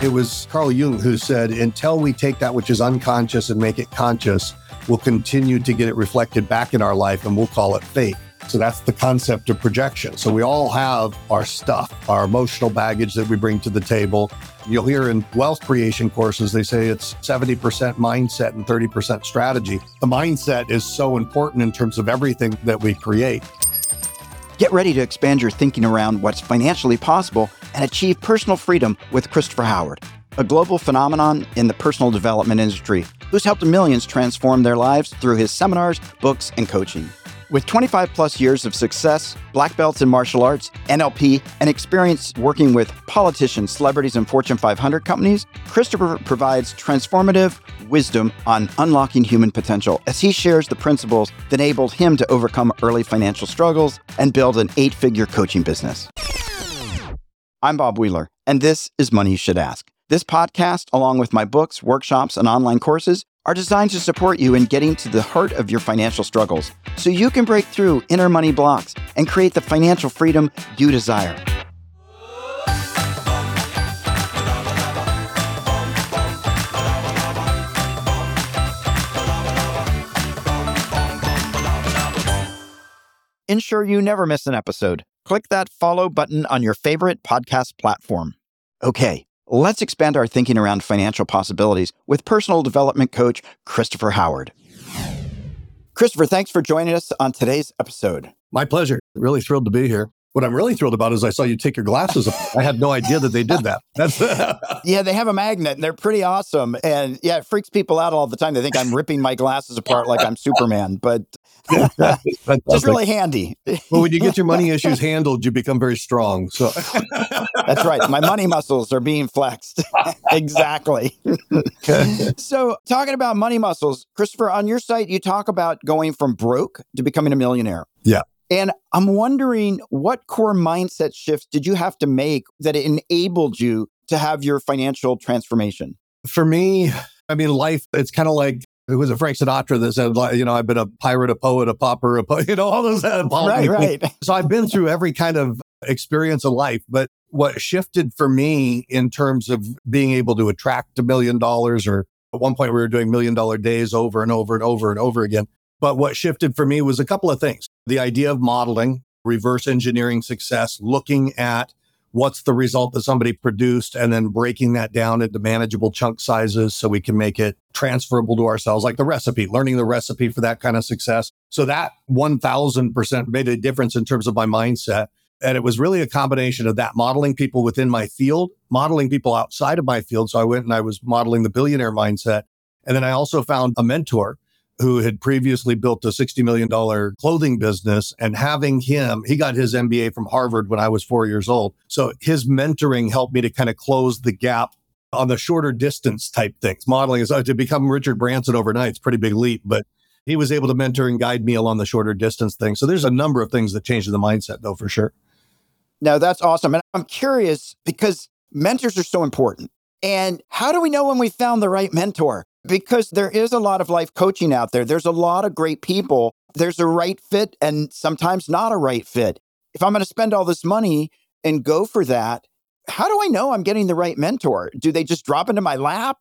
It was Carl Jung who said, until we take that which is unconscious and make it conscious, we'll continue to get it reflected back in our life, and we'll call it fate. So that's the concept of projection. So we all have our stuff, our emotional baggage that we bring to the table. You'll hear in wealth creation courses, they say it's 70% mindset and 30% strategy. The mindset is so important in terms of everything that we create. Get ready to expand your thinking around what's financially possible and achieve personal freedom with Christopher Howard, a global phenomenon in the personal development industry who's helped millions transform their lives through his seminars, books, and coaching. With 25 plus years of success, black belts in martial arts, NLP, and experience working with politicians, celebrities, and Fortune 500 companies, Christopher provides transformative wisdom on unlocking human potential as he shares the principles that enabled him to overcome early financial struggles and build an 8-figure coaching business. I'm Bob Wheeler, and this is Money You Should Ask. This podcast, along with my books, workshops, and online courses, are designed to support you in getting to the heart of your financial struggles so you can break through inner money blocks and create the financial freedom you desire. Ensure you never miss an episode. Click that follow button on your favorite podcast platform. Okay. Let's expand our thinking around financial possibilities with personal development coach, Christopher Howard. Christopher, thanks for joining us on today's episode. My pleasure. Really thrilled to be here. What I'm really thrilled about is I saw you take your glasses off. I had no idea that they did that. Yeah, they have a magnet and they're pretty awesome. And yeah, it freaks people out all the time. They think I'm ripping my glasses apart like I'm Superman, but just really handy. Well, when you get your money issues handled, you become very strong. So that's right. My money muscles are being flexed. Exactly. So talking about money muscles, Christopher, on your site, you talk about going from broke to becoming a millionaire. Yeah. And I'm wondering, what core mindset shifts did you have to make that enabled you to have your financial transformation? For me, life, it's kind of like, it was a Frank Sinatra that said, I've been a pirate, a poet, a pauper, all those. Right. So I've been through every kind of experience of life. But what shifted for me in terms of being able to attract $1 million, or at one point we were doing $1 million days over and over and over and over again. But what shifted for me was a couple of things. The idea of modeling, reverse engineering success, looking at what's the result that somebody produced and then breaking that down into manageable chunk sizes so we can make it transferable to ourselves, like the recipe, learning the recipe for that kind of success. So that 1000% made a difference in terms of my mindset. And it was really a combination of that, modeling people within my field, modeling people outside of my field. So I went and I was modeling the billionaire mindset. And then I also found a mentor who had previously built a $60 million clothing business, and having him, he got his MBA from Harvard when I was 4 years old. So his mentoring helped me to kind of close the gap on the shorter distance type things. Modeling is to become Richard Branson overnight. It's a pretty big leap, but he was able to mentor and guide me along the shorter distance thing. So there's a number of things that changed the mindset though, for sure. Now that's awesome. And I'm curious because mentors are so important. And how do we know when we found the right mentor? Because there is a lot of life coaching out there. There's a lot of great people. There's a right fit and sometimes not a right fit. If I'm going to spend all this money and go for that, how do I know I'm getting the right mentor? Do they just drop into my lap?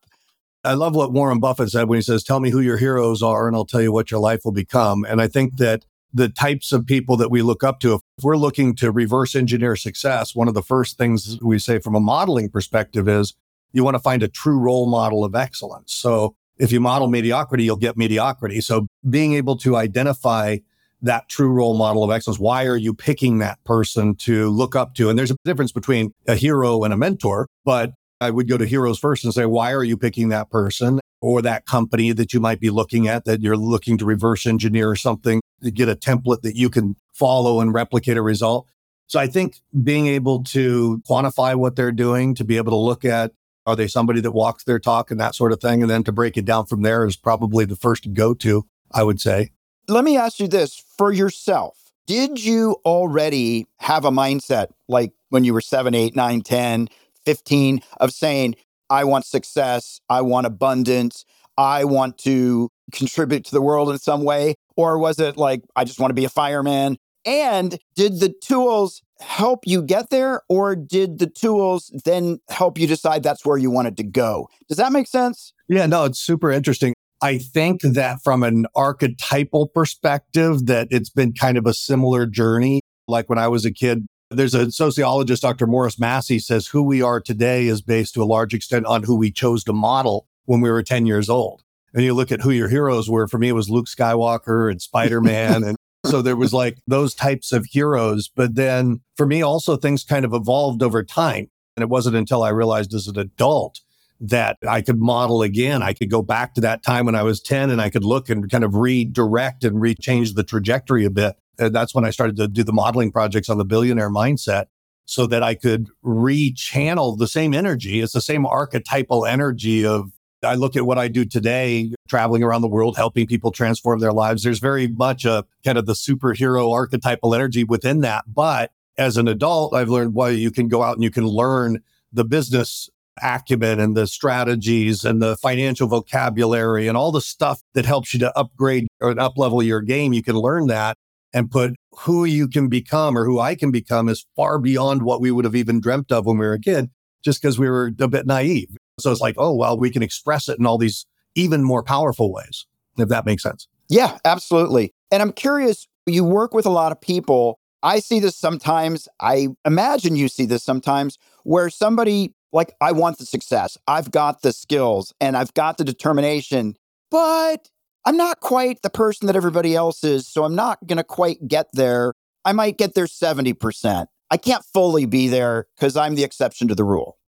I love what Warren Buffett said when he says, tell me who your heroes are and I'll tell you what your life will become. And I think that the types of people that we look up to, if we're looking to reverse engineer success, one of the first things we say from a modeling perspective is, you want to find a true role model of excellence. So if you model mediocrity, you'll get mediocrity. So being able to identify that true role model of excellence, why are you picking that person to look up to? And there's a difference between a hero and a mentor, but I would go to heroes first and say, why are you picking that person or that company that you might be looking at, that you're looking to reverse engineer something to get a template that you can follow and replicate a result? So I think being able to quantify what they're doing, to be able to look at, are they somebody that walks their talk and that sort of thing? And then to break it down from there is probably the first go-to, I would say. Let me ask you this for yourself. Did you already have a mindset like when you were 7, 8, 9, 10, 15 of saying, I want success, I want abundance, I want to contribute to the world in some way? Or was it like, I just want to be a fireman? And did the tools help you get there, or did the tools then help you decide that's where you wanted to go? Does that make sense? Yeah, no, it's super interesting. I think that from an archetypal perspective, that it's been kind of a similar journey. Like when I was a kid, there's a sociologist, Dr. Morris Massey, says who we are today is based to a large extent on who we chose to model when we were 10 years old. And you look at who your heroes were. For me, it was Luke Skywalker and Spider-Man. And so there was like those types of heroes. But then for me, also things kind of evolved over time. And it wasn't until I realized as an adult that I could model again. I could go back to that time when I was 10 and I could look and kind of redirect and rechange the trajectory a bit. And that's when I started to do the modeling projects on the billionaire mindset so that I could rechannel the same energy. It's the same archetypal energy of, I look at what I do today, traveling around the world, helping people transform their lives. There's very much a kind of the superhero archetypal energy within that. But as an adult, I've learned, well, you can go out and you can learn the business acumen and the strategies and the financial vocabulary and all the stuff that helps you to upgrade or up-level your game. You can learn that and put who you can become or who I can become is far beyond what we would have even dreamt of when we were a kid, just because we were a bit naive. So it's like, oh, well, we can express it in all these even more powerful ways, if that makes sense. Yeah, absolutely. And I'm curious, you work with a lot of people. I see this sometimes. I imagine you see this sometimes where somebody like, I want the success. I've got the skills and I've got the determination, but I'm not quite the person that everybody else is. So I'm not going to quite get there. I might get there 70%. I can't fully be there because I'm the exception to the rule.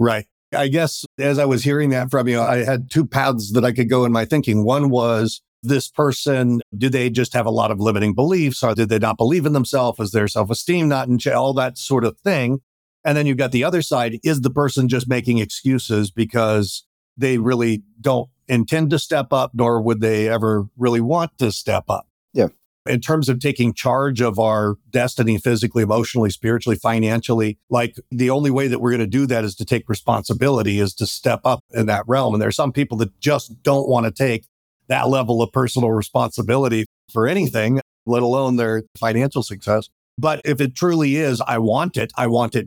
Right. I guess as I was hearing that from you, I had two paths that I could go in my thinking. One was this person, do they just have a lot of limiting beliefs? Or did they not believe in themselves? Is their self-esteem not in check? All that sort of thing. And then you've got the other side. Is the person just making excuses because they really don't intend to step up, nor would they ever really want to step up? Yeah. In terms of taking charge of our destiny, physically, emotionally, spiritually, financially, like the only way that we're going to do that is to take responsibility, is to step up in that realm. And there are some people that just don't want to take that level of personal responsibility for anything, let alone their financial success. But if it truly is, I want it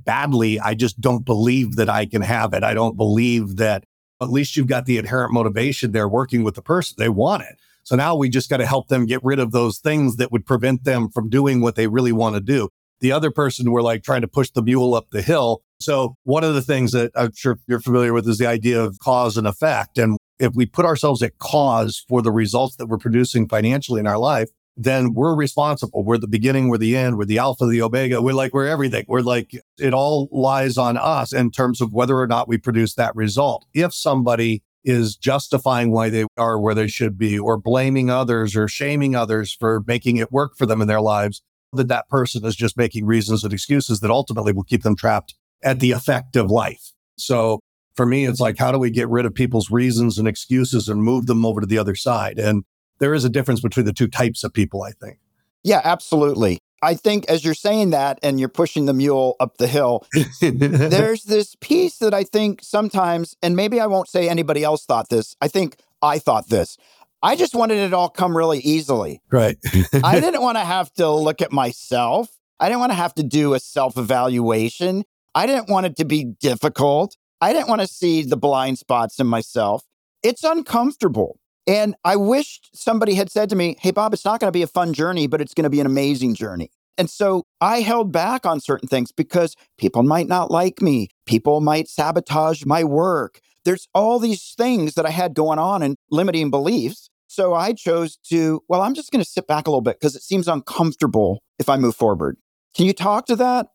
badly. I just don't believe that I can have it. I don't believe that at least you've got the inherent motivation there working with the person. They want it. So now we just got to help them get rid of those things that would prevent them from doing what they really want to do. The other person, we're like trying to push the mule up the hill. So one of the things that I'm sure you're familiar with is the idea of cause and effect. And if we put ourselves at cause for the results that we're producing financially in our life, then we're responsible. We're the beginning, we're the end, we're the alpha, the omega. We're everything. We're like, it all lies on us in terms of whether or not we produce that result. If somebody is justifying why they are where they should be, or blaming others or shaming others for making it work for them in their lives, that that person is just making reasons and excuses that ultimately will keep them trapped at the effect of life. So for me, it's like, how do we get rid of people's reasons and excuses and move them over to the other side? And there is a difference between the two types of people, I think. Yeah, absolutely. I think as you're saying that and you're pushing the mule up the hill, there's this piece that I think sometimes, and maybe I won't say anybody else thought this. I think I thought this. I just wanted it all come really easily. Right. I didn't want to have to look at myself. I didn't want to have to do a self-evaluation. I didn't want it to be difficult. I didn't want to see the blind spots in myself. It's uncomfortable. And I wished somebody had said to me, hey, Bob, it's not going to be a fun journey, but it's going to be an amazing journey. And so I held back on certain things because people might not like me. People might sabotage my work. There's all these things that I had going on and limiting beliefs. So I chose to, well, I'm just going to sit back a little bit because it seems uncomfortable if I move forward. Can you talk to that?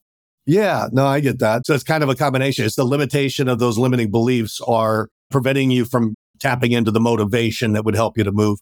Yeah, no, I get that. So it's kind of a combination. It's the limitation of those limiting beliefs are preventing you from tapping into the motivation that would help you to move.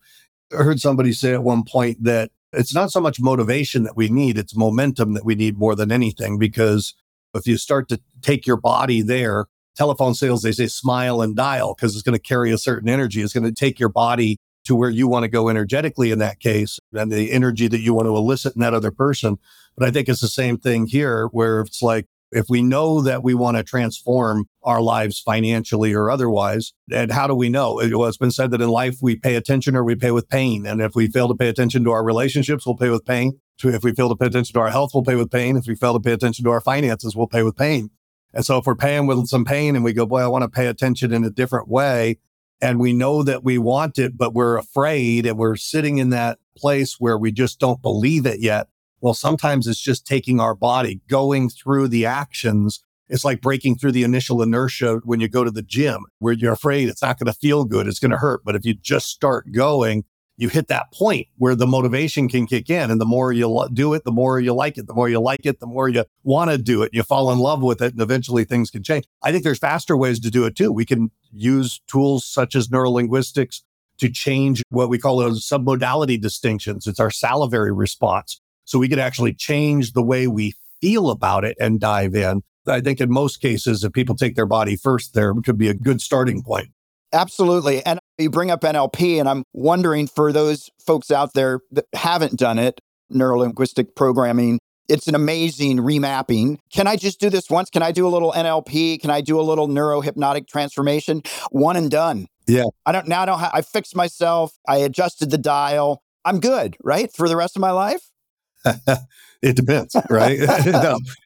I heard somebody say at one point that it's not so much motivation that we need, it's momentum that we need more than anything, because if you start to take your body there, telephone sales, they say smile and dial, because it's going to carry a certain energy. It's going to take your body to where you want to go energetically in that case, and the energy that you want to elicit in that other person. But I think it's the same thing here, where it's like, If we know that we want to transform our lives financially or otherwise, and how do we know? Well, it's been said that in life, we pay attention or we pay with pain. And if we fail to pay attention to our relationships, we'll pay with pain. If we fail to pay attention to our health, we'll pay with pain. If we fail to pay attention to our finances, we'll pay with pain. And so if we're paying with some pain and we go, boy, I want to pay attention in a different way, and we know that we want it, but we're afraid and we're sitting in that place where we just don't believe it yet. Well, sometimes it's just taking our body, going through the actions. It's like breaking through the initial inertia when you go to the gym, where you're afraid it's not going to feel good, it's going to hurt. But if you just start going, you hit that point where the motivation can kick in. And the more you do it, the more you like it. The more you like it, the more you want to do it. You fall in love with it, and eventually things can change. I think there's faster ways to do it too. We can use tools such as neurolinguistics to change what we call those submodality distinctions. It's our salivary response. So we could actually change the way we feel about it and dive in. I think in most cases, if people take their body first, there could be a good starting point. Absolutely. And you bring up NLP, and I'm wondering for those folks out there that haven't done it, neurolinguistic programming, it's an amazing remapping. Can I just do this once? Can I do a little NLP? Can I do a little neurohypnotic transformation? One and done. Yeah. I fixed myself. I adjusted the dial. I'm good, right? For the rest of my life? It depends, right?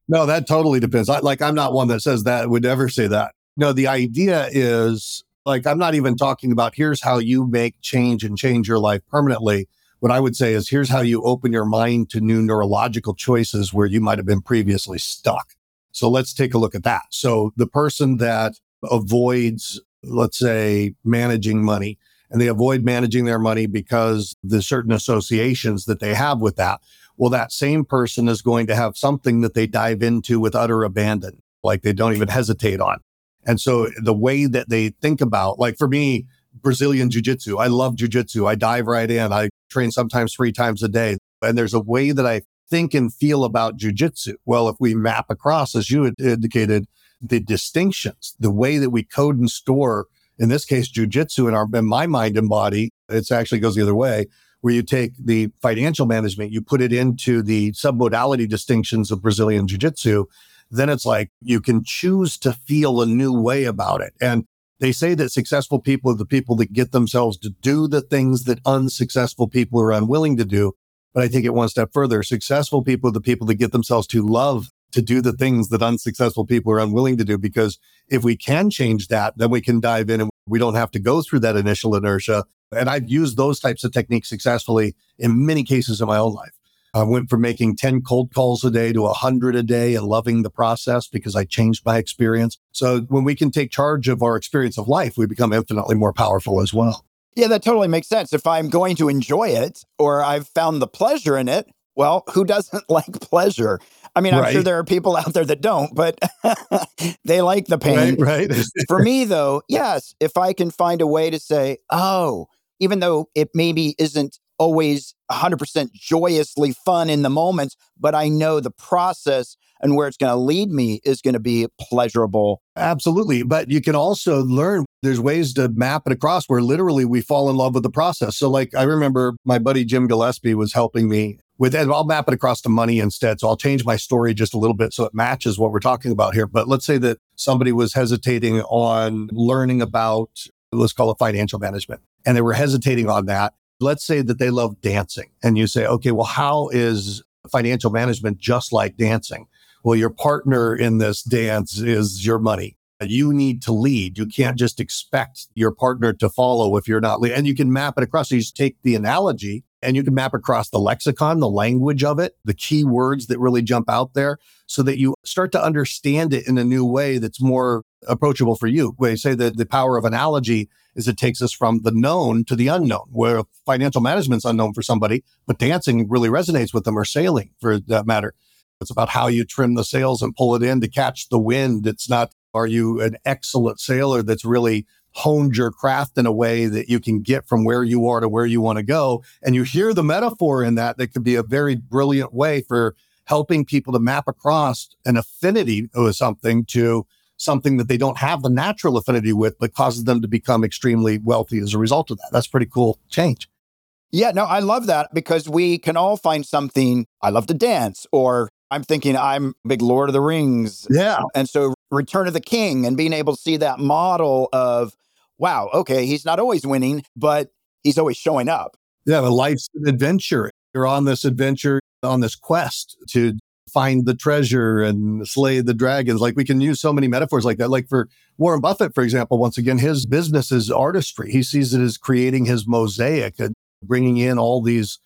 No, that totally depends. I'm not one that says that, would ever say that. No, the idea is, I'm not even talking about here's how you make change and change your life permanently. What I would say is here's how you open your mind to new neurological choices where you might have been previously stuck. So let's take a look at that. So the person that avoids, let's say, managing money, and they avoid managing their money because there's certain associations that they have with that. Well, that same person is going to have something that they dive into with utter abandon, like they don't even hesitate on. And so the way that they think about, for me, Brazilian jiu-jitsu, I love jiu-jitsu. I dive right in. I train sometimes 3 times a day. And there's a way that I think and feel about jiu-jitsu. Well, if we map across, as you indicated, the distinctions, the way that we code and store, in this case, jiu-jitsu in my mind and body, it actually goes the other way, where you take the financial management, you put it into the submodality distinctions of Brazilian jiu-jitsu, then it's you can choose to feel a new way about it. And they say that successful people are the people that get themselves to do the things that unsuccessful people are unwilling to do. But I take it one step further. Successful people are the people that get themselves to love to do the things that unsuccessful people are unwilling to do. Because if we can change that, then we can dive in and we don't have to go through that initial inertia. And I've used those types of techniques successfully in many cases in my own life. I went from making 10 cold calls a day to 100 a day and loving the process because I changed my experience. So when we can take charge of our experience of life, we become infinitely more powerful as well. Yeah, that totally makes sense. If I'm going to enjoy it or I've found the pleasure in it, well, who doesn't like pleasure? I mean, I'm sure there are people out there that don't, but they like the pain. Right. For me, though, yes, if I can find a way to say, oh, even though it maybe isn't always 100% joyously fun in the moments, but I know the process and where it's going to lead me is going to be pleasurable. Absolutely. But you can also learn there's ways to map it across where literally we fall in love with the process. So I remember my buddy Jim Gillespie was helping me with that. I'll map it across to money instead. So I'll change my story just a little bit so it matches what we're talking about here. But let's say that somebody was hesitating on learning about, let's call it financial management. And they were hesitating on that. Let's say that they love dancing and you say, okay, well, how is financial management just like dancing? Well, your partner in this dance is your money. You need to lead. You can't just expect your partner to follow if you're not leading. And you can map it across. So you just take the analogy and you can map across the lexicon, the language of it, the key words that really jump out there so that you start to understand it in a new way that's more approachable for you. They say that the power of analogy is it takes us from the known to the unknown, where financial management's unknown for somebody, but dancing really resonates with them, or sailing for that matter. It's about how you trim the sails and pull it in to catch the wind. It's not, are you an excellent sailor that's really honed your craft in a way that you can get from where you are to where you want to go? And you hear the metaphor in that could be a very brilliant way for helping people to map across an affinity with something to something that they don't have the natural affinity with, but causes them to become extremely wealthy as a result of that. That's pretty cool change. Yeah, no, I love that because we can all find something. I love to dance, or I'm thinking I'm a big Lord of the Rings. Yeah. And so Return of the King, and being able to see that model of, wow, okay, he's not always winning, but he's always showing up. Yeah, but life's an adventure. You're on this adventure, on this quest to find the treasure and slay the dragons. Like, we can use so many metaphors like that. Like for Warren Buffett, for example, once again, his business is artistry. He sees it as creating his mosaic, bringing in all these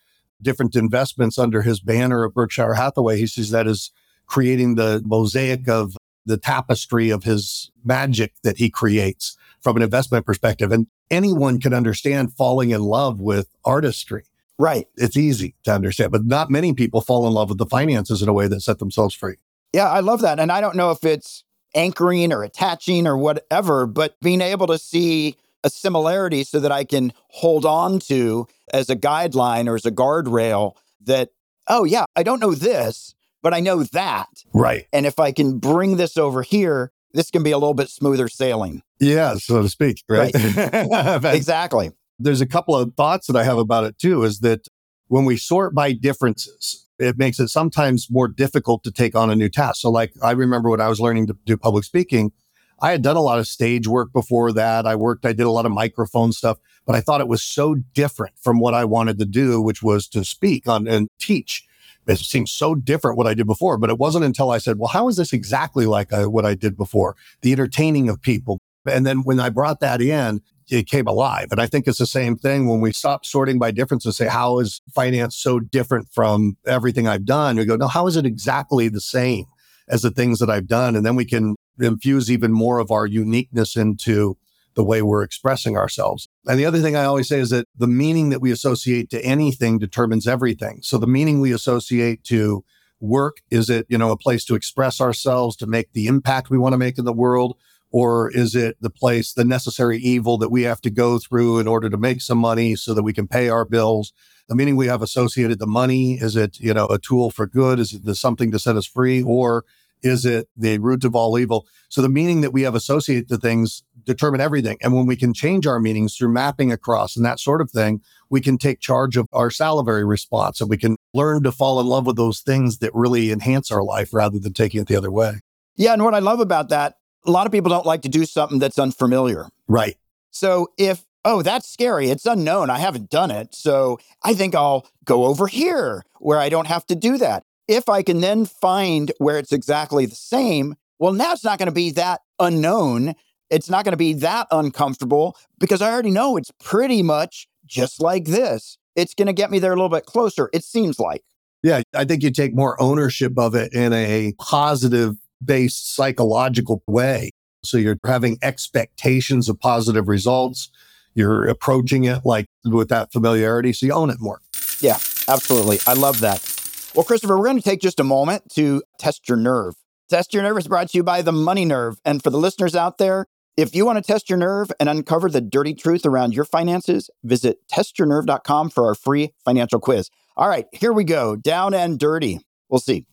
different investments under his banner of Berkshire Hathaway. He sees that as creating the mosaic of the tapestry of his magic that he creates from an investment perspective. And anyone can understand falling in love with artistry. Right. It's easy to understand, but not many people fall in love with the finances in a way that set themselves free. Yeah, I love that. And I don't know if it's anchoring or attaching or whatever, but being able to see a similarity so that I can hold on to as a guideline or as a guardrail that, oh yeah, I don't know this, but I know that. Right. And if I can bring this over here, this can be a little bit smoother sailing. Yeah, so to speak, right. Exactly. There's a couple of thoughts that I have about it too, is that when we sort by differences, it makes it sometimes more difficult to take on a new task. So like, I remember when I was learning to do public speaking, I had done a lot of stage work before that. I did a lot of microphone stuff, but I thought it was so different from what I wanted to do, which was to speak on and teach. It seemed so different what I did before, but it wasn't until I said, well, how is this exactly like what I did before? The entertaining of people. And then when I brought that in, it came alive. And I think it's the same thing when we stop sorting by differences, say, how is finance so different from everything I've done? We go, no, how is it exactly the same as the things that I've done? And then we can infuse even more of our uniqueness into the way we're expressing ourselves. And the other thing I always say is that the meaning that we associate to anything determines everything. So the meaning we associate to work, is it, a place to express ourselves, to make the impact we want to make in the world? Or is it the necessary evil that we have to go through in order to make some money so that we can pay our bills? The meaning we have associated to money, is it, a tool for good? Is it something to set us free? Or is it the root of all evil? So the meaning that we have associated to things determine everything. And when we can change our meanings through mapping across and that sort of thing, we can take charge of our salivary response, and we can learn to fall in love with those things that really enhance our life rather than taking it the other way. Yeah. And what I love about that, a lot of people don't like to do something that's unfamiliar. Right. So that's scary, it's unknown, I haven't done it, so I think I'll go over here where I don't have to do that. If I can then find where it's exactly the same, well, now it's not going to be that unknown. It's not going to be that uncomfortable because I already know it's pretty much just like this. It's going to get me there a little bit closer, it seems like. Yeah, I think you take more ownership of it in a positive-based psychological way. So you're having expectations of positive results. You're approaching it with that familiarity. So you own it more. Yeah, absolutely. I love that. Well, Christopher, we're going to take just a moment to test your nerve. Test Your Nerve is brought to you by the Money Nerve. And for the listeners out there, if you want to test your nerve and uncover the dirty truth around your finances, visit testyournerve.com for our free financial quiz. All right, here we go. Down and dirty. We'll see.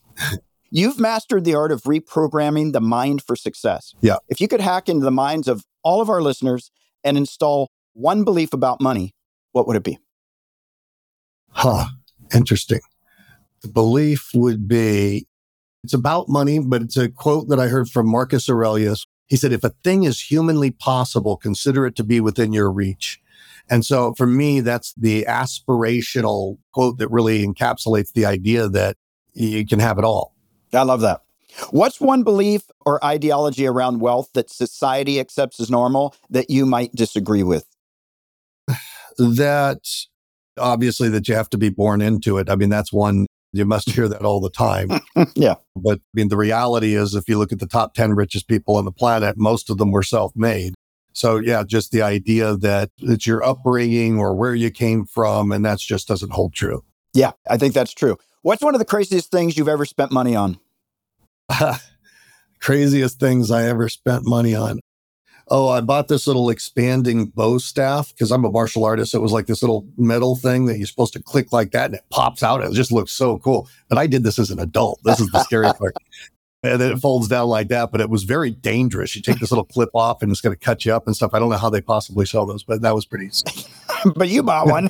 You've mastered the art of reprogramming the mind for success. Yeah. If you could hack into the minds of all of our listeners and install one belief about money, what would it be? Interesting. The belief would be, it's about money, but it's a quote that I heard from Marcus Aurelius. He said, if a thing is humanly possible, consider it to be within your reach. And so for me, that's the aspirational quote that really encapsulates the idea that you can have it all. I love that. What's one belief or ideology around wealth that society accepts as normal that you might disagree with? That obviously that you have to be born into it. I mean, that's one. You must hear that all the time. Yeah. But the reality is, if you look at the top 10 richest people on the planet, most of them were self-made. So yeah, just the idea that it's your upbringing or where you came from, and that just doesn't hold true. Yeah, I think that's true. What's one of the craziest things you've ever spent money on? Craziest things I ever spent money on. Oh, I bought this little expanding bow staff because I'm a martial artist. So it was like this little metal thing that you're supposed to click like that and it pops out. It just looks so cool. But I did this as an adult. This is the scary part. And then it folds down like that, but it was very dangerous. You take this little clip off and it's going to cut you up and stuff. I don't know how they possibly sell those, but that was pretty easy. But you bought one.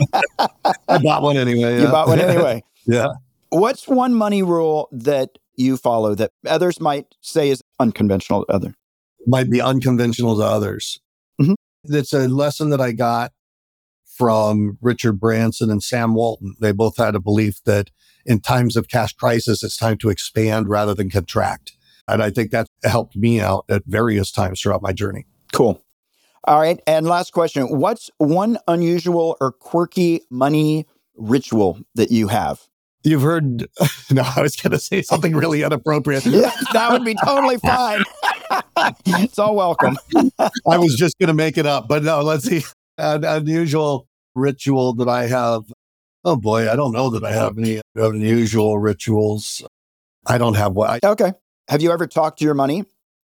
I bought one anyway. Yeah. You bought one anyway. Yeah. What's one money rule that you follow that others might say is unconventional to others? Might be unconventional to others. Mm-hmm. It's a lesson that I got from Richard Branson and Sam Walton. They both had a belief that in times of cash crisis, it's time to expand rather than contract. And I think that helped me out at various times throughout my journey. Cool. All right. And last question. What's one unusual or quirky money ritual that you have? You've heard... No, I was going to say something really inappropriate. Yeah, that would be totally fine. It's all welcome. I was just going to make it up, but no, let's see. An unusual ritual that I have. Oh boy, I don't know that I have any unusual rituals. I don't have one. Okay. Have you ever talked to your money?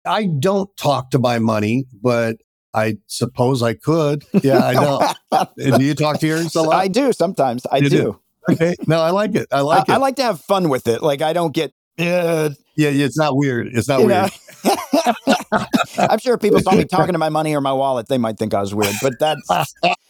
I don't talk to my money, but I suppose I could. Yeah, I know. Do you talk to yours a lot? I do sometimes. I do. Okay. No, I like it. I like it. I like to have fun with it. Like I don't get... Yeah, it's not weird. It's not weird. I'm sure people saw me talking to my money or my wallet. They might think I was weird, but that's...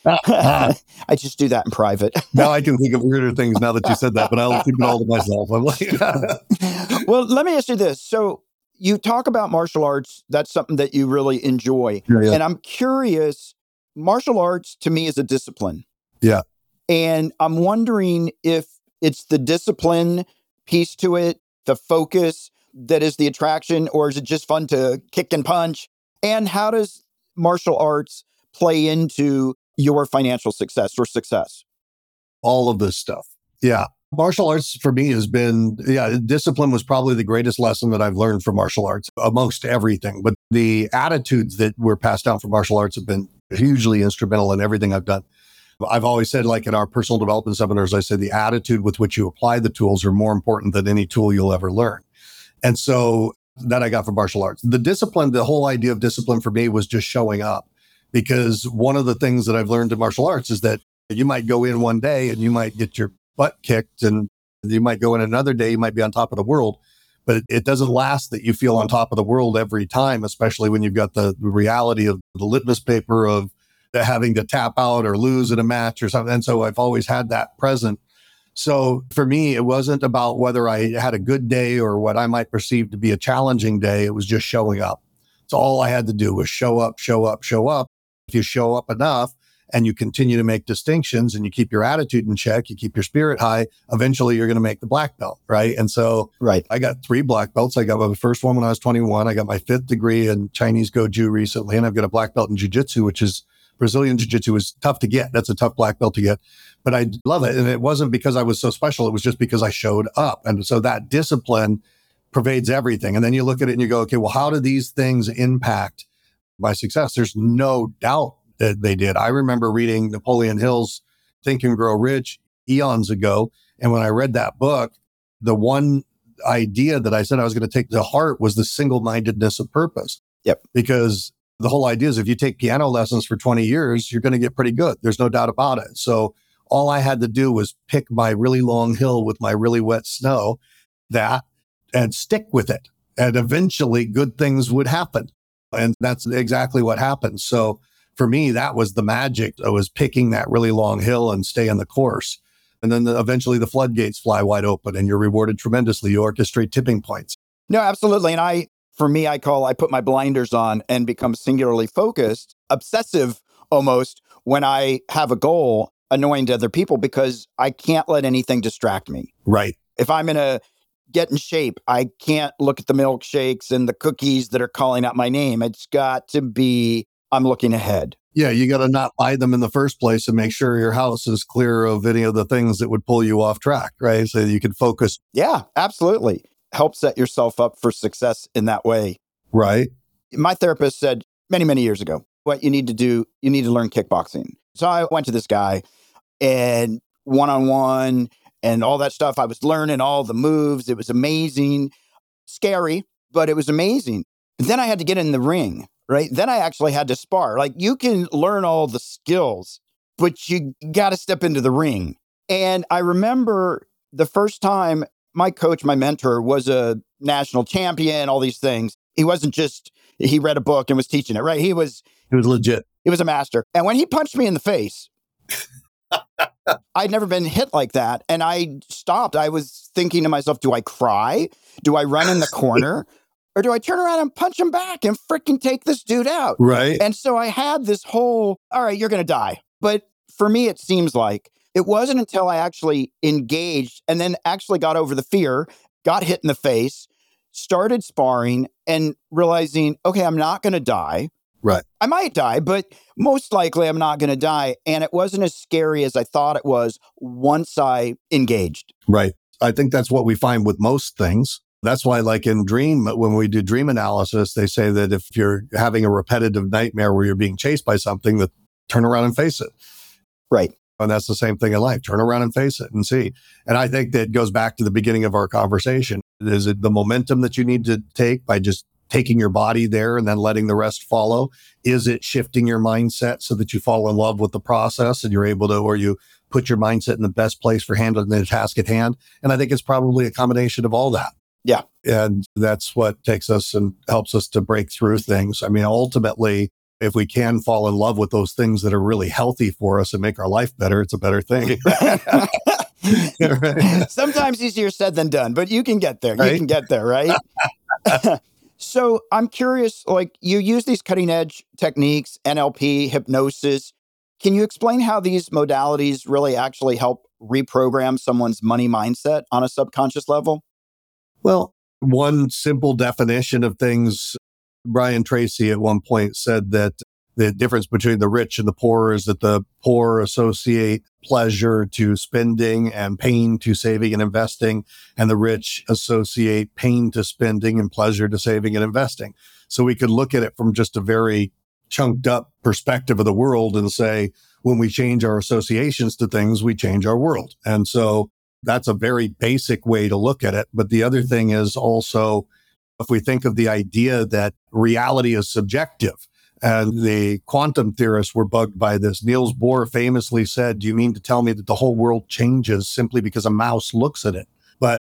I just do that in private. Now I can think of weirder things now that you said that, but I'll keep it all to myself. I'm like... Well, let me ask you this. So you talk about martial arts. That's something that you really enjoy. Yeah. And I'm curious, martial arts to me is a discipline. Yeah. And I'm wondering if it's the discipline piece to it, the focus that is the attraction, or is it just fun to kick and punch? And how does martial arts play into your financial success or success? All of this stuff. Yeah. Martial arts for me has been, discipline was probably the greatest lesson that I've learned from martial arts amongst everything. But the attitudes that were passed down from martial arts have been hugely instrumental in everything I've done. I've always said, like in our personal development seminars, I say the attitude with which you apply the tools are more important than any tool you'll ever learn. And so that I got from martial arts. The discipline, the whole idea of discipline for me was just showing up, because one of the things that I've learned in martial arts is that you might go in one day and you might get your butt kicked, and you might go in another day, you might be on top of the world, but it doesn't last that you feel on top of the world every time, especially when you've got the reality of the litmus paper of having to tap out or lose in a match or something. And so I've always had that present. So for me, it wasn't about whether I had a good day or what I might perceive to be a challenging day. It was just showing up. So all I had to do was show up, show up, show up. If you show up enough and you continue to make distinctions and you keep your attitude in check, you keep your spirit high, eventually you're going to make the black belt, right? And so I got 3 black belts. I got my first one when I was 21. I got my 5th degree in Chinese Goju recently, and I've got a black belt in jiu-jitsu, which is... Brazilian jiu-jitsu is tough to get. That's a tough black belt to get, but I love it. And it wasn't because I was so special. It was just because I showed up. And so that discipline pervades everything. And then you look at it and you go, okay, well, how do these things impact my success? There's no doubt that they did. I remember reading Napoleon Hill's Think and Grow Rich eons ago. And when I read that book, the one idea that I said I was going to take to heart was the single-mindedness of purpose. Yep. Because the whole idea is if you take piano lessons for 20 years, you're going to get pretty good. There's no doubt about it. So all I had to do was pick my really long hill with my really wet snow, that, and stick with it. And eventually good things would happen. And that's exactly what happened. So for me, that was the magic. I was picking that really long hill and stay on the course. And then eventually the floodgates fly wide open and you're rewarded tremendously. You orchestrate tipping points. No, absolutely. And I put my blinders on and become singularly focused, obsessive almost, when I have a goal, annoying to other people because I can't let anything distract me. Right. If I'm going to get in shape, I can't look at the milkshakes and the cookies that are calling out my name. It's got to be, I'm looking ahead. Yeah, you got to not buy them in the first place and make sure your house is clear of any of the things that would pull you off track, right? So you can focus. Yeah, absolutely. Help set yourself up for success in that way. Right. My therapist said many, many years ago, what you need to do, you need to learn kickboxing. So I went to this guy and one-on-one and all that stuff. I was learning all the moves. It was amazing. Scary, but it was amazing. But then I had to get in the ring, right? Then I actually had to spar. Like you can learn all the skills, but you got to step into the ring. And I remember the first time my coach, my mentor, was a national champion, all these things. He wasn't just, he read a book and was teaching it, right? He was legit. He was a master. And when he punched me in the face, I'd never been hit like that. And I stopped. I was thinking to myself, do I cry? Do I run in the corner? Or do I turn around and punch him back and freaking take this dude out? Right. And so I had this whole, all right, you're going to die. But for me, it seems like it wasn't until I actually engaged and then actually got over the fear, got hit in the face, started sparring and realizing, okay, I'm not going to die. Right. I might die, but most likely I'm not going to die. And it wasn't as scary as I thought it was once I engaged. Right. I think that's what we find with most things. That's why, like in dream, when we do dream analysis, they say that if you're having a repetitive nightmare where you're being chased by something, that turn around and face it. Right. And that's the same thing in life. Turn around and face it and see. And I think that goes back to the beginning of our conversation. Is it the momentum that you need to take by just taking your body there and then letting the rest follow? Is it shifting your mindset so that you fall in love with the process and you're able to, or you put your mindset in the best place for handling the task at hand? And I think it's probably a combination of all that. Yeah. And that's what takes us and helps us to break through things. I mean, ultimately, if we can fall in love with those things that are really healthy for us and make our life better, it's a better thing. Right? Sometimes easier said than done, but you can get there. Right? You can get there, right? So I'm curious, like you use these cutting edge techniques, NLP, hypnosis. Can you explain how these modalities really actually help reprogram someone's money mindset on a subconscious level? Well, one simple definition of things, Brian Tracy at one point said that the difference between the rich and the poor is that the poor associate pleasure to spending and pain to saving and investing, and the rich associate pain to spending and pleasure to saving and investing. So we could look at it from just a very chunked up perspective of the world and say, when we change our associations to things, we change our world. And so that's a very basic way to look at it. But the other thing is also, if we think of the idea that reality is subjective, and the quantum theorists were bugged by this. Niels Bohr famously said, do you mean to tell me that the whole world changes simply because a mouse looks at it? But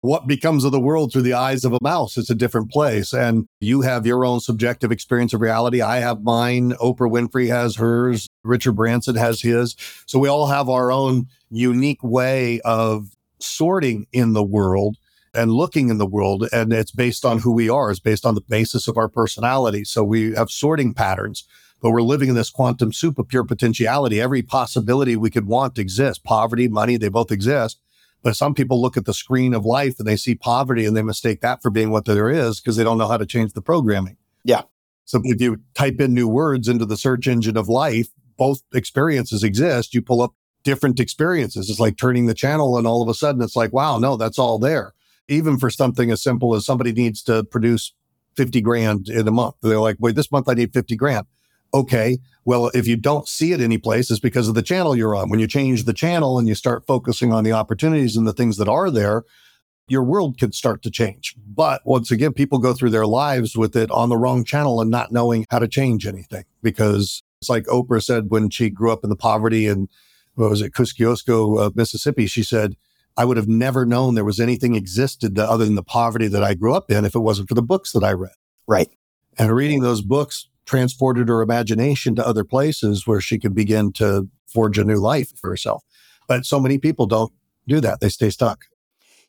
what becomes of the world through the eyes of a mouse? It's a different place. And you have your own subjective experience of reality. I have mine. Oprah Winfrey has hers. Richard Branson has his. So we all have our own unique way of sorting in the world and looking in the world. And it's based on who we are. It's based on the basis of our personality. So we have sorting patterns, but we're living in this quantum soup of pure potentiality. Every possibility we could want exists. Poverty, money, they both exist. But some people look at the screen of life and they see poverty and they mistake that for being what there is because they don't know how to change the programming. Yeah. So if you type in new words into the search engine of life, both experiences exist. You pull up different experiences. It's like turning the channel and all of a sudden it's like, wow, no, that's all there. Even for something as simple as somebody needs to produce 50 grand in a month. They're like, wait, this month I need 50 grand. Okay, well, if you don't see it anyplace, it's because of the channel you're on. When you change the channel and you start focusing on the opportunities and the things that are there, your world can start to change. But once again, people go through their lives with it on the wrong channel and not knowing how to change anything. Because it's like Oprah said when she grew up in the poverty and Kosciusko, Mississippi, she said, I would have never known there was anything existed other than the poverty that I grew up in if it wasn't for the books that I read. Right. And reading those books transported her imagination to other places where she could begin to forge a new life for herself. But so many people don't do that. They stay stuck.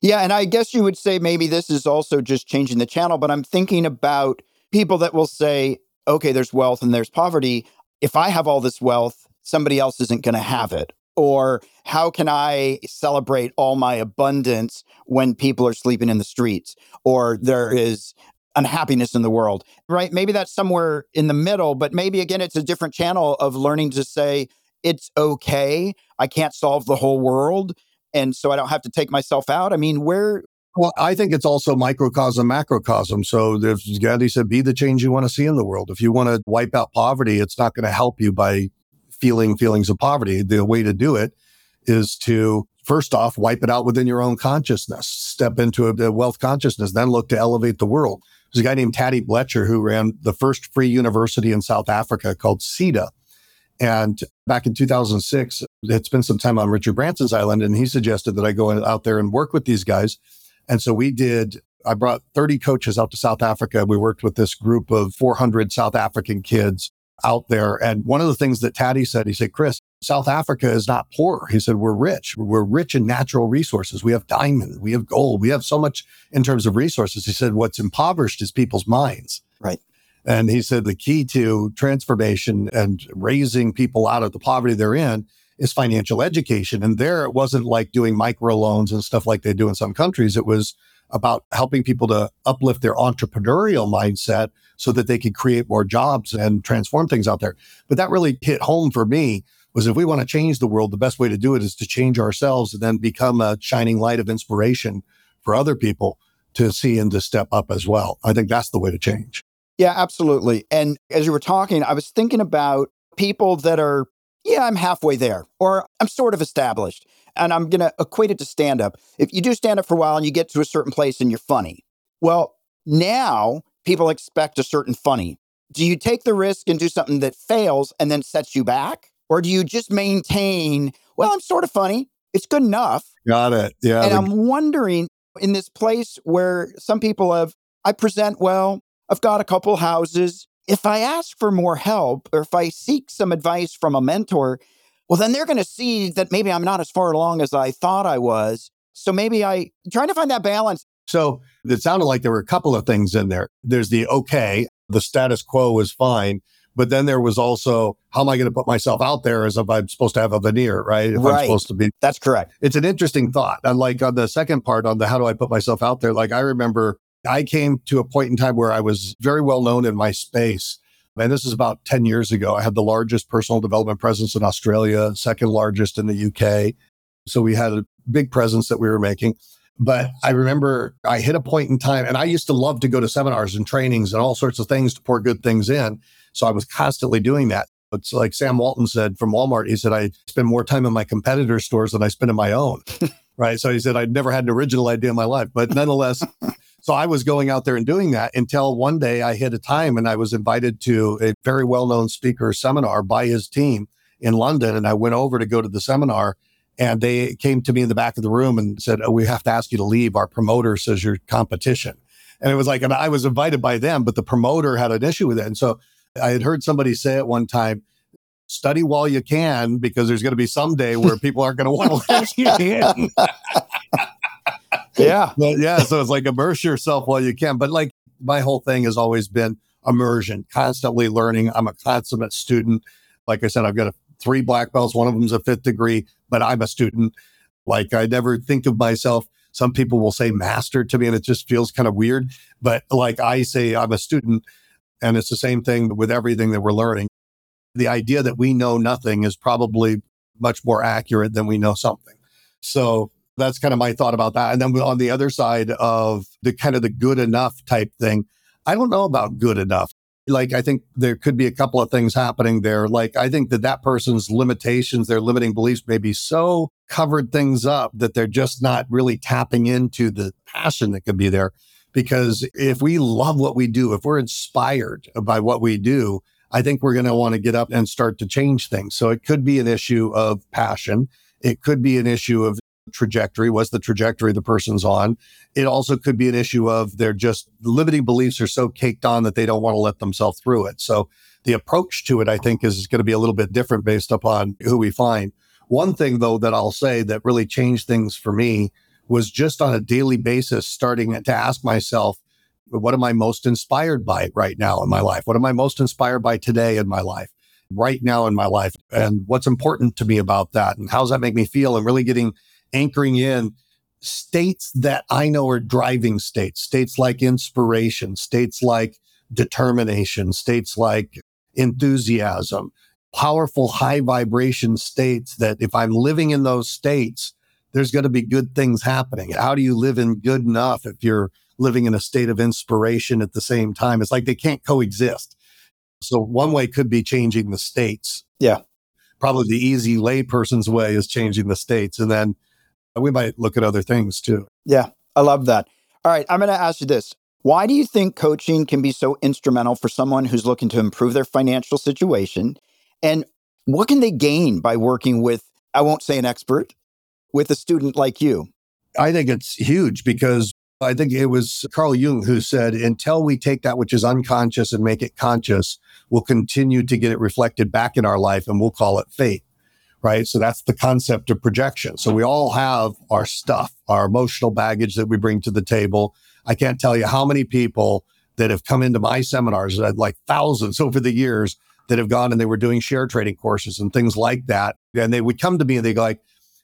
Yeah. And I guess you would say maybe this is also just changing the channel, but I'm thinking about people that will say, okay, there's wealth and there's poverty. If I have all this wealth, somebody else isn't going to have it. Or how can I celebrate all my abundance when people are sleeping in the streets or there is unhappiness in the world, right? Maybe that's somewhere in the middle, but maybe again, it's a different channel of learning to say, it's okay. I can't solve the whole world. And so I don't have to take myself out. I mean, Well, I think it's also microcosm, macrocosm. So there's Gandhi said, be the change you want to see in the world. If you want to wipe out poverty, it's not going to help you by feeling feelings of poverty. The way to do it is to, first off, wipe it out within your own consciousness, step into a wealth consciousness, then look to elevate the world. There's a guy named Taddy Bletcher who ran the first free university in South Africa called CEDA. And back in 2006, I'd spent some time on Richard Branson's island, and he suggested that I go out there and work with these guys. And so I brought 30 coaches out to South Africa. We worked with this group of 400 South African kids out there. And one of the things that Taddy said, he said, Chris, South Africa is not poor. He said, we're rich. We're rich in natural resources. We have diamond. We have gold. We have so much in terms of resources. He said, what's impoverished is people's minds. Right. And he said, the key to transformation and raising people out of the poverty they're in is financial education. And there, it wasn't like doing microloans and stuff like they do in some countries. It was about helping people to uplift their entrepreneurial mindset so that they could create more jobs and transform things out there. But that really hit home for me, was if we want to change the world, the best way to do it is to change ourselves and then become a shining light of inspiration for other people to see and to step up as well. I think that's the way to change. Yeah, absolutely. And as you were talking, I was thinking about people that are, yeah, I'm halfway there, or I'm sort of established. And I'm going to equate it to stand-up. If you do stand-up for a while and you get to a certain place and you're funny, well, now people expect a certain funny. Do you take the risk and do something that fails and then sets you back? Or do you just maintain, well, I'm sort of funny. It's good enough. Got it. Yeah. And I'm wondering, in this place where some people have, I present well, I've got a couple houses. If I ask for more help, or if I seek some advice from a mentor, well, then they're going to see that maybe I'm not as far along as I thought I was. So maybe I'm trying to find that balance. So it sounded like there were a couple of things in there. There's the, okay, the status quo is fine. But then there was also, how am I going to put myself out there as if I'm supposed to have a veneer, right? If I'm supposed to be. That's correct. It's an interesting thought. And like on the second part, on the how do I put myself out there, like I remember I came to a point in time where I was very well known in my space. And this is about 10 years ago. I had the largest personal development presence in Australia, second largest in the UK. So we had a big presence that we were making. But I remember I hit a point in time, and I used to love to go to seminars and trainings and all sorts of things to pour good things in. So I was constantly doing that. It's like Sam Walton said from Walmart, he said, I spend more time in my competitors' stores than I spend in my own, right? So he said, I'd never had an original idea in my life, but nonetheless, so I was going out there and doing that until one day I hit a time and I was invited to a very well-known speaker seminar by his team in London. And I went over to go to the seminar and they came to me in the back of the room and said, oh, we have to ask you to leave. Our promoter says you're competition. And it was like, and I was invited by them, but the promoter had an issue with it. And so I had heard somebody say at one time, study while you can, because there's going to be some day where people aren't going to want to let you in. Yeah. But yeah. So it's like immerse yourself while you can. But like my whole thing has always been immersion, constantly learning. I'm a consummate student. Like I said, I've got 3 black belts. One of them's a 5th degree, but I'm a student. Like I never think of myself. Some people will say master to me and it just feels kind of weird. But like I say, I'm a student. And it's the same thing with everything that we're learning. The idea that we know nothing is probably much more accurate than we know something. So that's kind of my thought about that. And then on the other side of the kind of the good enough type thing, I don't know about good enough. Like, I think there could be a couple of things happening there. Like, I think that that person's limitations, their limiting beliefs may be so covered things up that they're just not really tapping into the passion that could be there. Because if we love what we do, if we're inspired by what we do, I think we're going to want to get up and start to change things. So it could be an issue of passion. It could be an issue of trajectory. What's the trajectory the person's on? It also could be an issue of they're just limiting beliefs are so caked on that they don't want to let themselves through it. So the approach to it, I think, is going to be a little bit different based upon who we find. One thing, though, that I'll say that really changed things for me was just on a daily basis starting to ask myself, what am I most inspired by right now in my life? What am I most inspired by today in my life, right now in my life? And what's important to me about that? And how does that make me feel? And really getting anchoring in states that I know are driving states, states like inspiration, states like determination, states like enthusiasm, powerful high vibration states that if I'm living in those states, there's going to be good things happening. How do you live in good enough if you're living in a state of inspiration at the same time? It's like they can't coexist. So one way could be changing the states. Yeah. Probably the easy layperson's way is changing the states. And then we might look at other things too. Yeah, I love that. All right, I'm going to ask you this. Why do you think coaching can be so instrumental for someone who's looking to improve their financial situation? And what can they gain by working with, I won't say an expert, with a student like you? I think it's huge because I think it was Carl Jung who said, until we take that which is unconscious and make it conscious, we'll continue to get it reflected back in our life and we'll call it fate. right? So that's the concept of projection. So we all have our stuff, our emotional baggage that we bring to the table. I can't tell you how many people that have come into my seminars, like thousands over the years, that have gone and they were doing share trading courses and things like that. And they would come to me and they go like,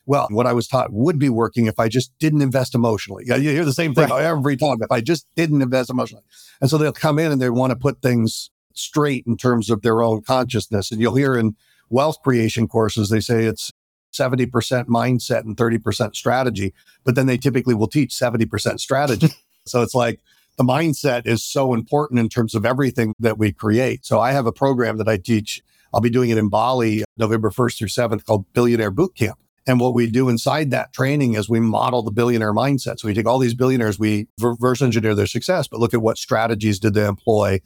well, what I was taught would be working if I just didn't invest emotionally. You hear the same thing every time, if I just didn't invest emotionally. And so they'll come in and they want to put things straight in terms of their own consciousness. And you'll hear in wealth creation courses, they say it's 70% mindset and 30% strategy, but then they typically will teach 70% strategy. So it's like the mindset is so important in terms of everything that we create. So I have a program that I teach. I'll be doing it in Bali, November 1st through 7th, called Billionaire Bootcamp. And what we do inside that training is we model the billionaire mindset. So we take all these billionaires, we reverse engineer their success, but look at what strategies did they employ?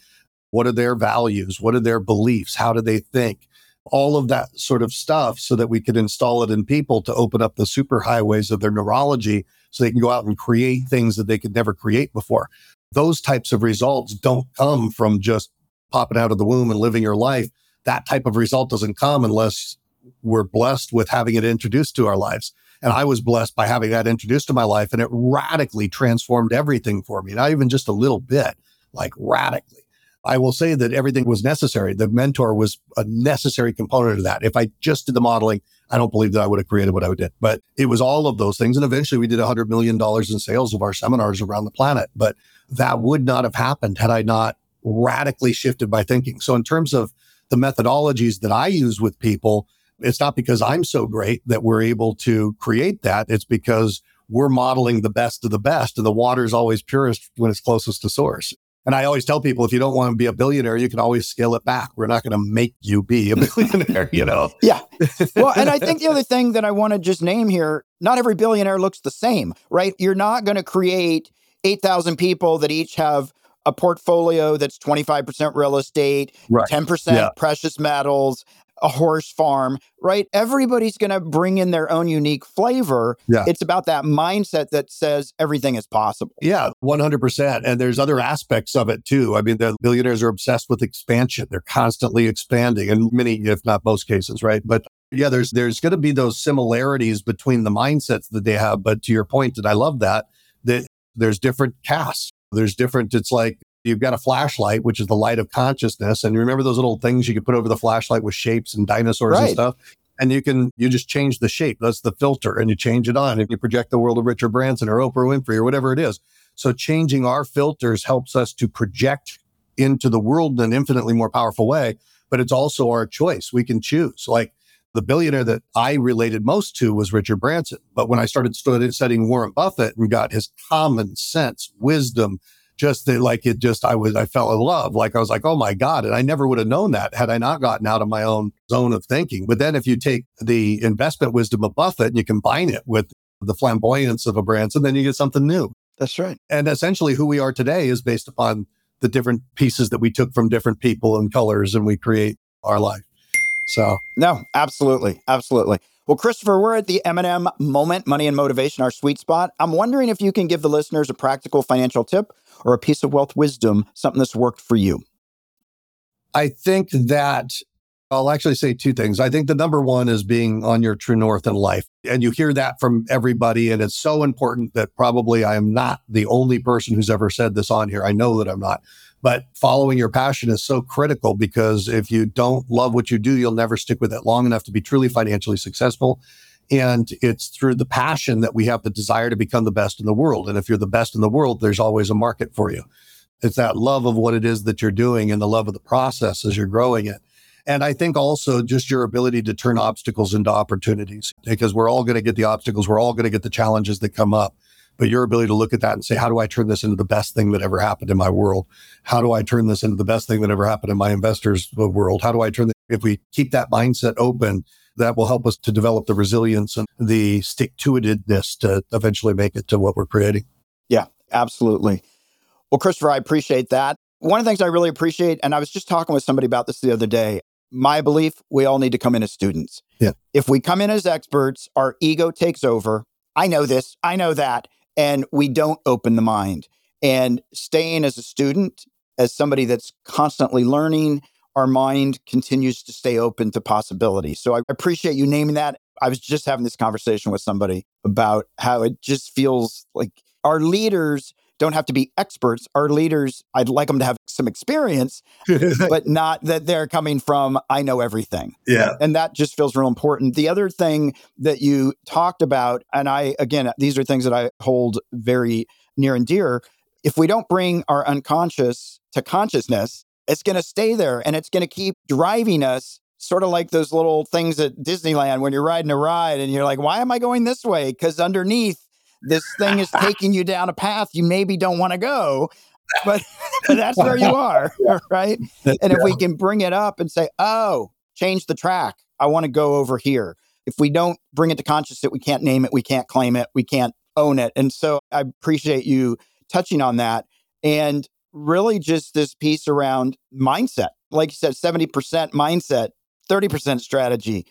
What are their values? What are their beliefs? How do they think? All of that sort of stuff so that we could install it in people to open up the superhighways of their neurology so they can go out and create things that they could never create before. Those types of results don't come from just popping out of the womb and living your life. That type of result doesn't come unless we're blessed with having it introduced to our lives. And I was blessed by having that introduced to my life, and it radically transformed everything for me. Not even just a little bit, like radically. I will say that everything was necessary. The mentor was a necessary component of that. If I just did the modeling, I don't believe that I would have created what I did. But it was all of those things. And eventually we did $100 million in sales of our seminars around the planet. But that would not have happened had I not radically shifted my thinking. So in terms of the methodologies that I use with people, it's not because I'm so great that we're able to create that. It's because we're modeling the best of the best. And the water is always purest when it's closest to source. And I always tell people, if you don't want to be a billionaire, you can always scale it back. We're not going to make you be a billionaire, you know? Yeah. Well, and I think the other thing that I want to just name here, not every billionaire looks the same, right? You're not going to create 8,000 people that each have a portfolio that's 25% real estate, right. 10% precious metals, a horse farm, right? Everybody's going to bring in their own unique flavor. Yeah. It's about that mindset that says everything is possible. Yeah, 100%. And there's other aspects of it too. I mean, the billionaires are obsessed with expansion. They're constantly expanding in many, if not most cases, right? But yeah, there's going to be those similarities between the mindsets that they have. But to your point, and I love that there's different casts. It's like, you've got a flashlight, which is the light of consciousness. And you remember those little things you could put over the flashlight with shapes and dinosaurs and stuff? And you just change the shape. That's the filter, and you change it on. If you project the world of Richard Branson or Oprah Winfrey or whatever it is. So changing our filters helps us to project into the world in an infinitely more powerful way, but it's also our choice. We can choose. Like the billionaire that I related most to was Richard Branson. But when I started studying Warren Buffett and got his common sense, wisdom, I fell in love. Like I was like, oh my God. And I never would have known that had I not gotten out of my own zone of thinking. But then if you take the investment wisdom of Buffett and you combine it with the flamboyance of a Branson, then you get something new. That's right. And essentially who we are today is based upon the different pieces that we took from different people and colors, and we create our life. So. No, absolutely. Absolutely. Well, Christopher, we're at the M&M moment, money and motivation, our sweet spot. I'm wondering if you can give the listeners a practical financial tip or a piece of wealth wisdom, something that's worked for you. I think that I'll actually say two things. I think the number one is being on your true north in life. And you hear that from everybody. And it's so important that probably I am not the only person who's ever said this on here. I know that I'm not. But following your passion is so critical, because if you don't love what you do, you'll never stick with it long enough to be truly financially successful. And it's through the passion that we have the desire to become the best in the world. And if you're the best in the world, there's always a market for you. It's that love of what it is that you're doing and the love of the process as you're growing it. And I think also just your ability to turn obstacles into opportunities, because we're all going to get the obstacles. We're all going to get the challenges that come up. But your ability to look at that and say, how do I turn this into the best thing that ever happened in my world? How do I turn this into the best thing that ever happened in my investors' world? How do I if we keep that mindset open, that will help us to develop the resilience and the stick-to-itiveness to eventually make it to what we're creating. Yeah, absolutely. Well, Christopher, I appreciate that. One of the things I really appreciate, and I was just talking with somebody about this the other day, my belief, we all need to come in as students. Yeah. If we come in as experts, our ego takes over. I know this, I know that. And we don't open the mind. And staying as a student, as somebody that's constantly learning, our mind continues to stay open to possibility. So I appreciate you naming that. I was just having this conversation with somebody about how it just feels like our leaders don't have to be experts. Our leaders, I'd like them to have some experience, but not that they're coming from, I know everything. Yeah. And that just feels real important. The other thing that you talked about, and again, these are things that I hold very near and dear. If we don't bring our unconscious to consciousness, it's going to stay there and it's going to keep driving us, sort of like those little things at Disneyland when you're riding a ride and you're like, why am I going this way? Because underneath, this thing is taking you down a path you maybe don't want to go, but that's where you are, right? And if we can bring it up and say, oh, change the track. I want to go over here. If we don't bring it to consciousness, we can't name it, we can't claim it, we can't own it. And so I appreciate you touching on that. And really just this piece around mindset. Like you said, 70% mindset, 30% strategy.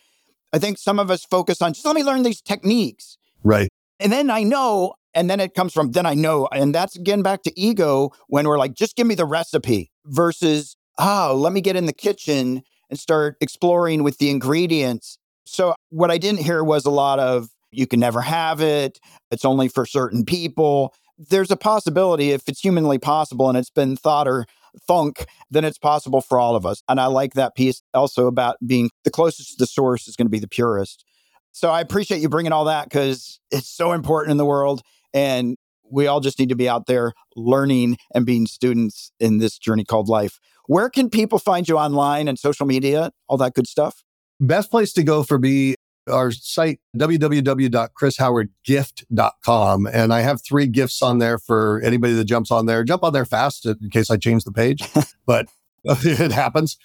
I think some of us focus on just let me learn these techniques. Right. And then I know, and then it comes from, then I know. And that's again back to ego when we're like, just give me the recipe versus, let me get in the kitchen and start exploring with the ingredients. So what I didn't hear was a lot of, you can never have it. It's only for certain people. There's a possibility, if it's humanly possible and it's been thought or thunk, then it's possible for all of us. And I like that piece also about being the closest to the source is going to be the purest. So I appreciate you bringing all that because it's so important in the world. And we all just need to be out there learning and being students in this journey called life. Where can people find you online and social media, all that good stuff? Best place to go for me, our site, www.chrishowardgift.com. And I have 3 gifts on there for anybody that jumps on there. Jump on there fast in case I change the page, but it happens.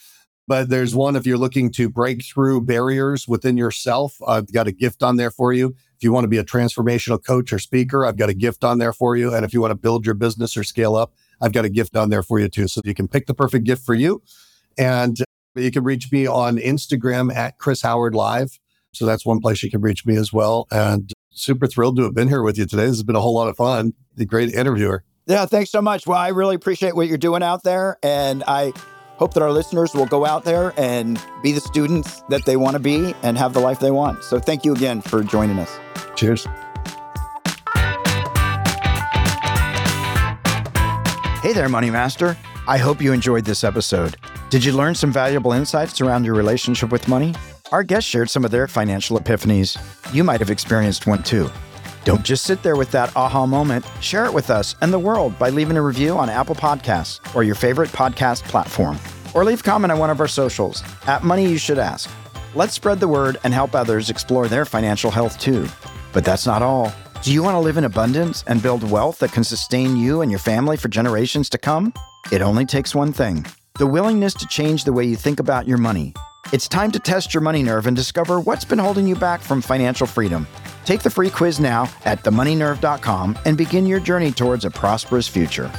But there's one, if you're looking to break through barriers within yourself, I've got a gift on there for you. If you want to be a transformational coach or speaker, I've got a gift on there for you. And if you want to build your business or scale up, I've got a gift on there for you too. So you can pick the perfect gift for you. And you can reach me on Instagram at Chris Howard Live. So that's one place you can reach me as well. And super thrilled to have been here with you today. This has been a whole lot of fun. The great interviewer. Yeah, thanks so much. Well, I really appreciate what you're doing out there. And I hope that our listeners will go out there and be the students that they want to be and have the life they want. So thank you again for joining us. Cheers. Hey there, Money Master. I hope you enjoyed this episode. Did you learn some valuable insights around your relationship with money? Our guests shared some of their financial epiphanies. You might have experienced one too. Don't just sit there with that aha moment. Share it with us and the world by leaving a review on Apple Podcasts or your favorite podcast platform. Or leave a comment on one of our socials at Money You Should Ask. Let's spread the word and help others explore their financial health too. But that's not all. Do you want to live in abundance and build wealth that can sustain you and your family for generations to come? It only takes one thing: the willingness to change the way you think about your money. It's time to test your money nerve and discover what's been holding you back from financial freedom. Take the free quiz now at themoneynerve.com and begin your journey towards a prosperous future.